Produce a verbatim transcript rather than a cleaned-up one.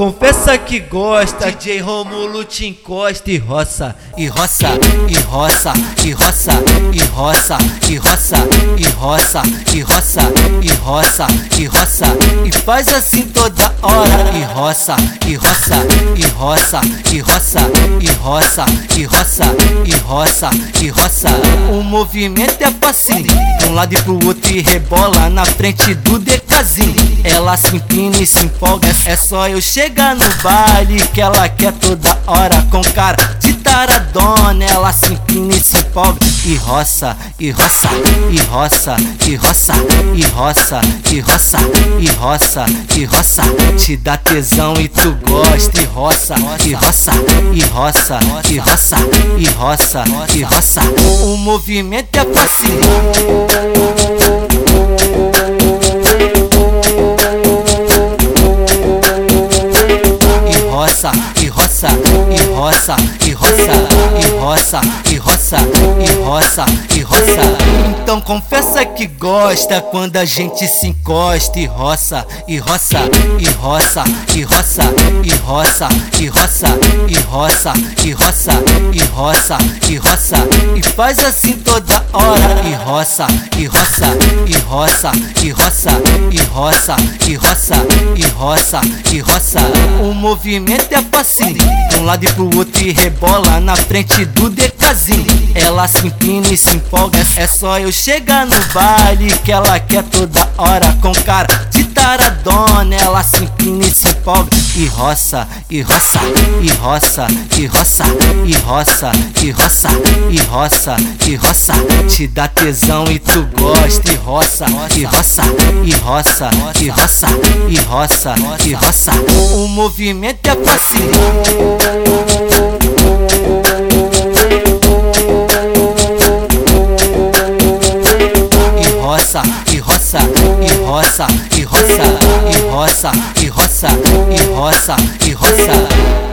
Confessa que gosta, D J Romulo te encosta e roça, e roça, e roça, e roça, e roça, e roça, e roça, e roça, e roça, e roça, e faz assim toda hora, e roça, e roça, e roça, e roça, e roça, e roça, e roça, e roça. O movimento é facinho, de um lado e pro outro e rebola na frente do decazinho. Ela se empina e se empolga, é só eu chegar no baile que ela quer toda hora com cara de taradona. Ela se empina e se empolga e roça, e roça, e roça, e roça, e roça, e roça, e roça, e roça. Te dá tesão e tu gosta e roça, e roça, e roça, e roça, e roça, e roça. O movimento é facinho. E roça, e roça, e roça, e roça, e roça, e roça, e roça. Então confessa que gosta quando a gente se encosta e roça, e roça, e roça, e roça, e roça, e roça, e roça, e roça, e roça, e roça, e faz assim toda hora e roça, e roça, e roça, e roça, e roça, e roça, e roça, e roça. O movimento é facinho, de um lado e pro outro e rebola na frente do decazinho. Ela se empina e se empolga, é só eu chegar no baile que ela quer toda hora com cara de taradona. Ela se empina e se empolga e roça, e roça, e roça, e roça, e roça, e roça, e roça, e roça. Te dá tesão e tu gosta e roça, e roça, e roça, e roça, e roça, e roça. O movimento é facinho. E roça, e roça, e roça, e roça, e roça, e roça, e roça, e roça.